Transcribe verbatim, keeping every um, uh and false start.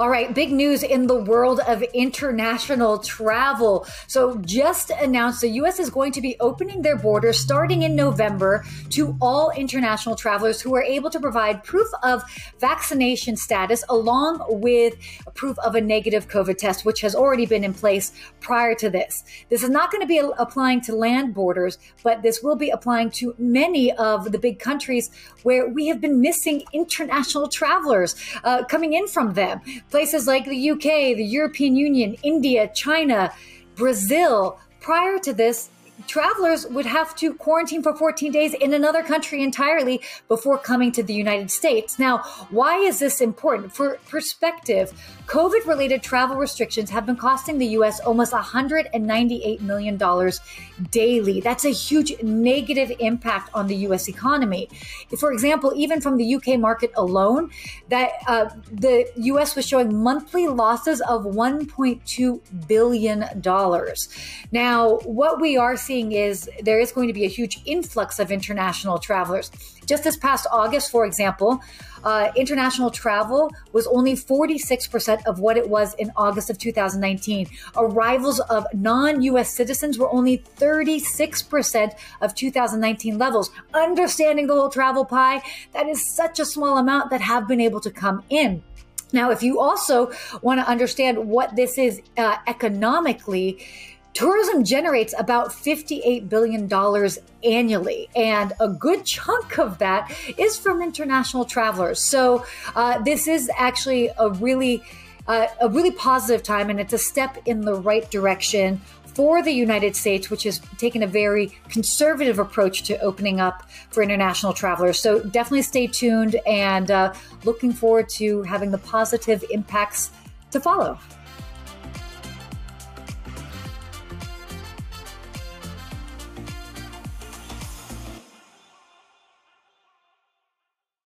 All right, big news in the world of international travel. So just announced the U S is going to be opening their borders starting in November to all international travelers who are able to provide proof of vaccination status along with proof of a negative COVID test, which has already been in place prior to this. This is not going to be applying to land borders, but this will be applying to many of the big countries where we have been missing international travelers uh, coming in from them. Places like the U K, the European Union, India, China, Brazil. Prior to this, travelers would have to quarantine for fourteen days in another country entirely before coming to the United States. Now, why is this important? For perspective, COVID-related travel restrictions have been costing the U S almost one hundred ninety-eight million dollars daily. That's a huge negative impact on the U S economy. For example, even from the U K market alone, that uh, the U S was showing monthly losses of one point two billion dollars. Now, what we are seeing is there is going to be a huge influx of international travelers. Just this past August, for example, uh, international travel was only forty-six percent of what it was in August of two thousand nineteen. Arrivals of non-U S citizens were only thirty-six percent of two thousand nineteen levels. Understanding the whole travel pie, that is such a small amount that have been able to come in. Now, if you also want to understand what this is uh, economically, tourism generates about fifty-eight billion dollars annually, and a good chunk of that is from international travelers. So uh, this is actually a really, uh, a really positive time, and it's a step in the right direction for the United States, which has taken a very conservative approach to opening up for international travelers. So definitely stay tuned and uh, looking forward to having the positive impacts to follow.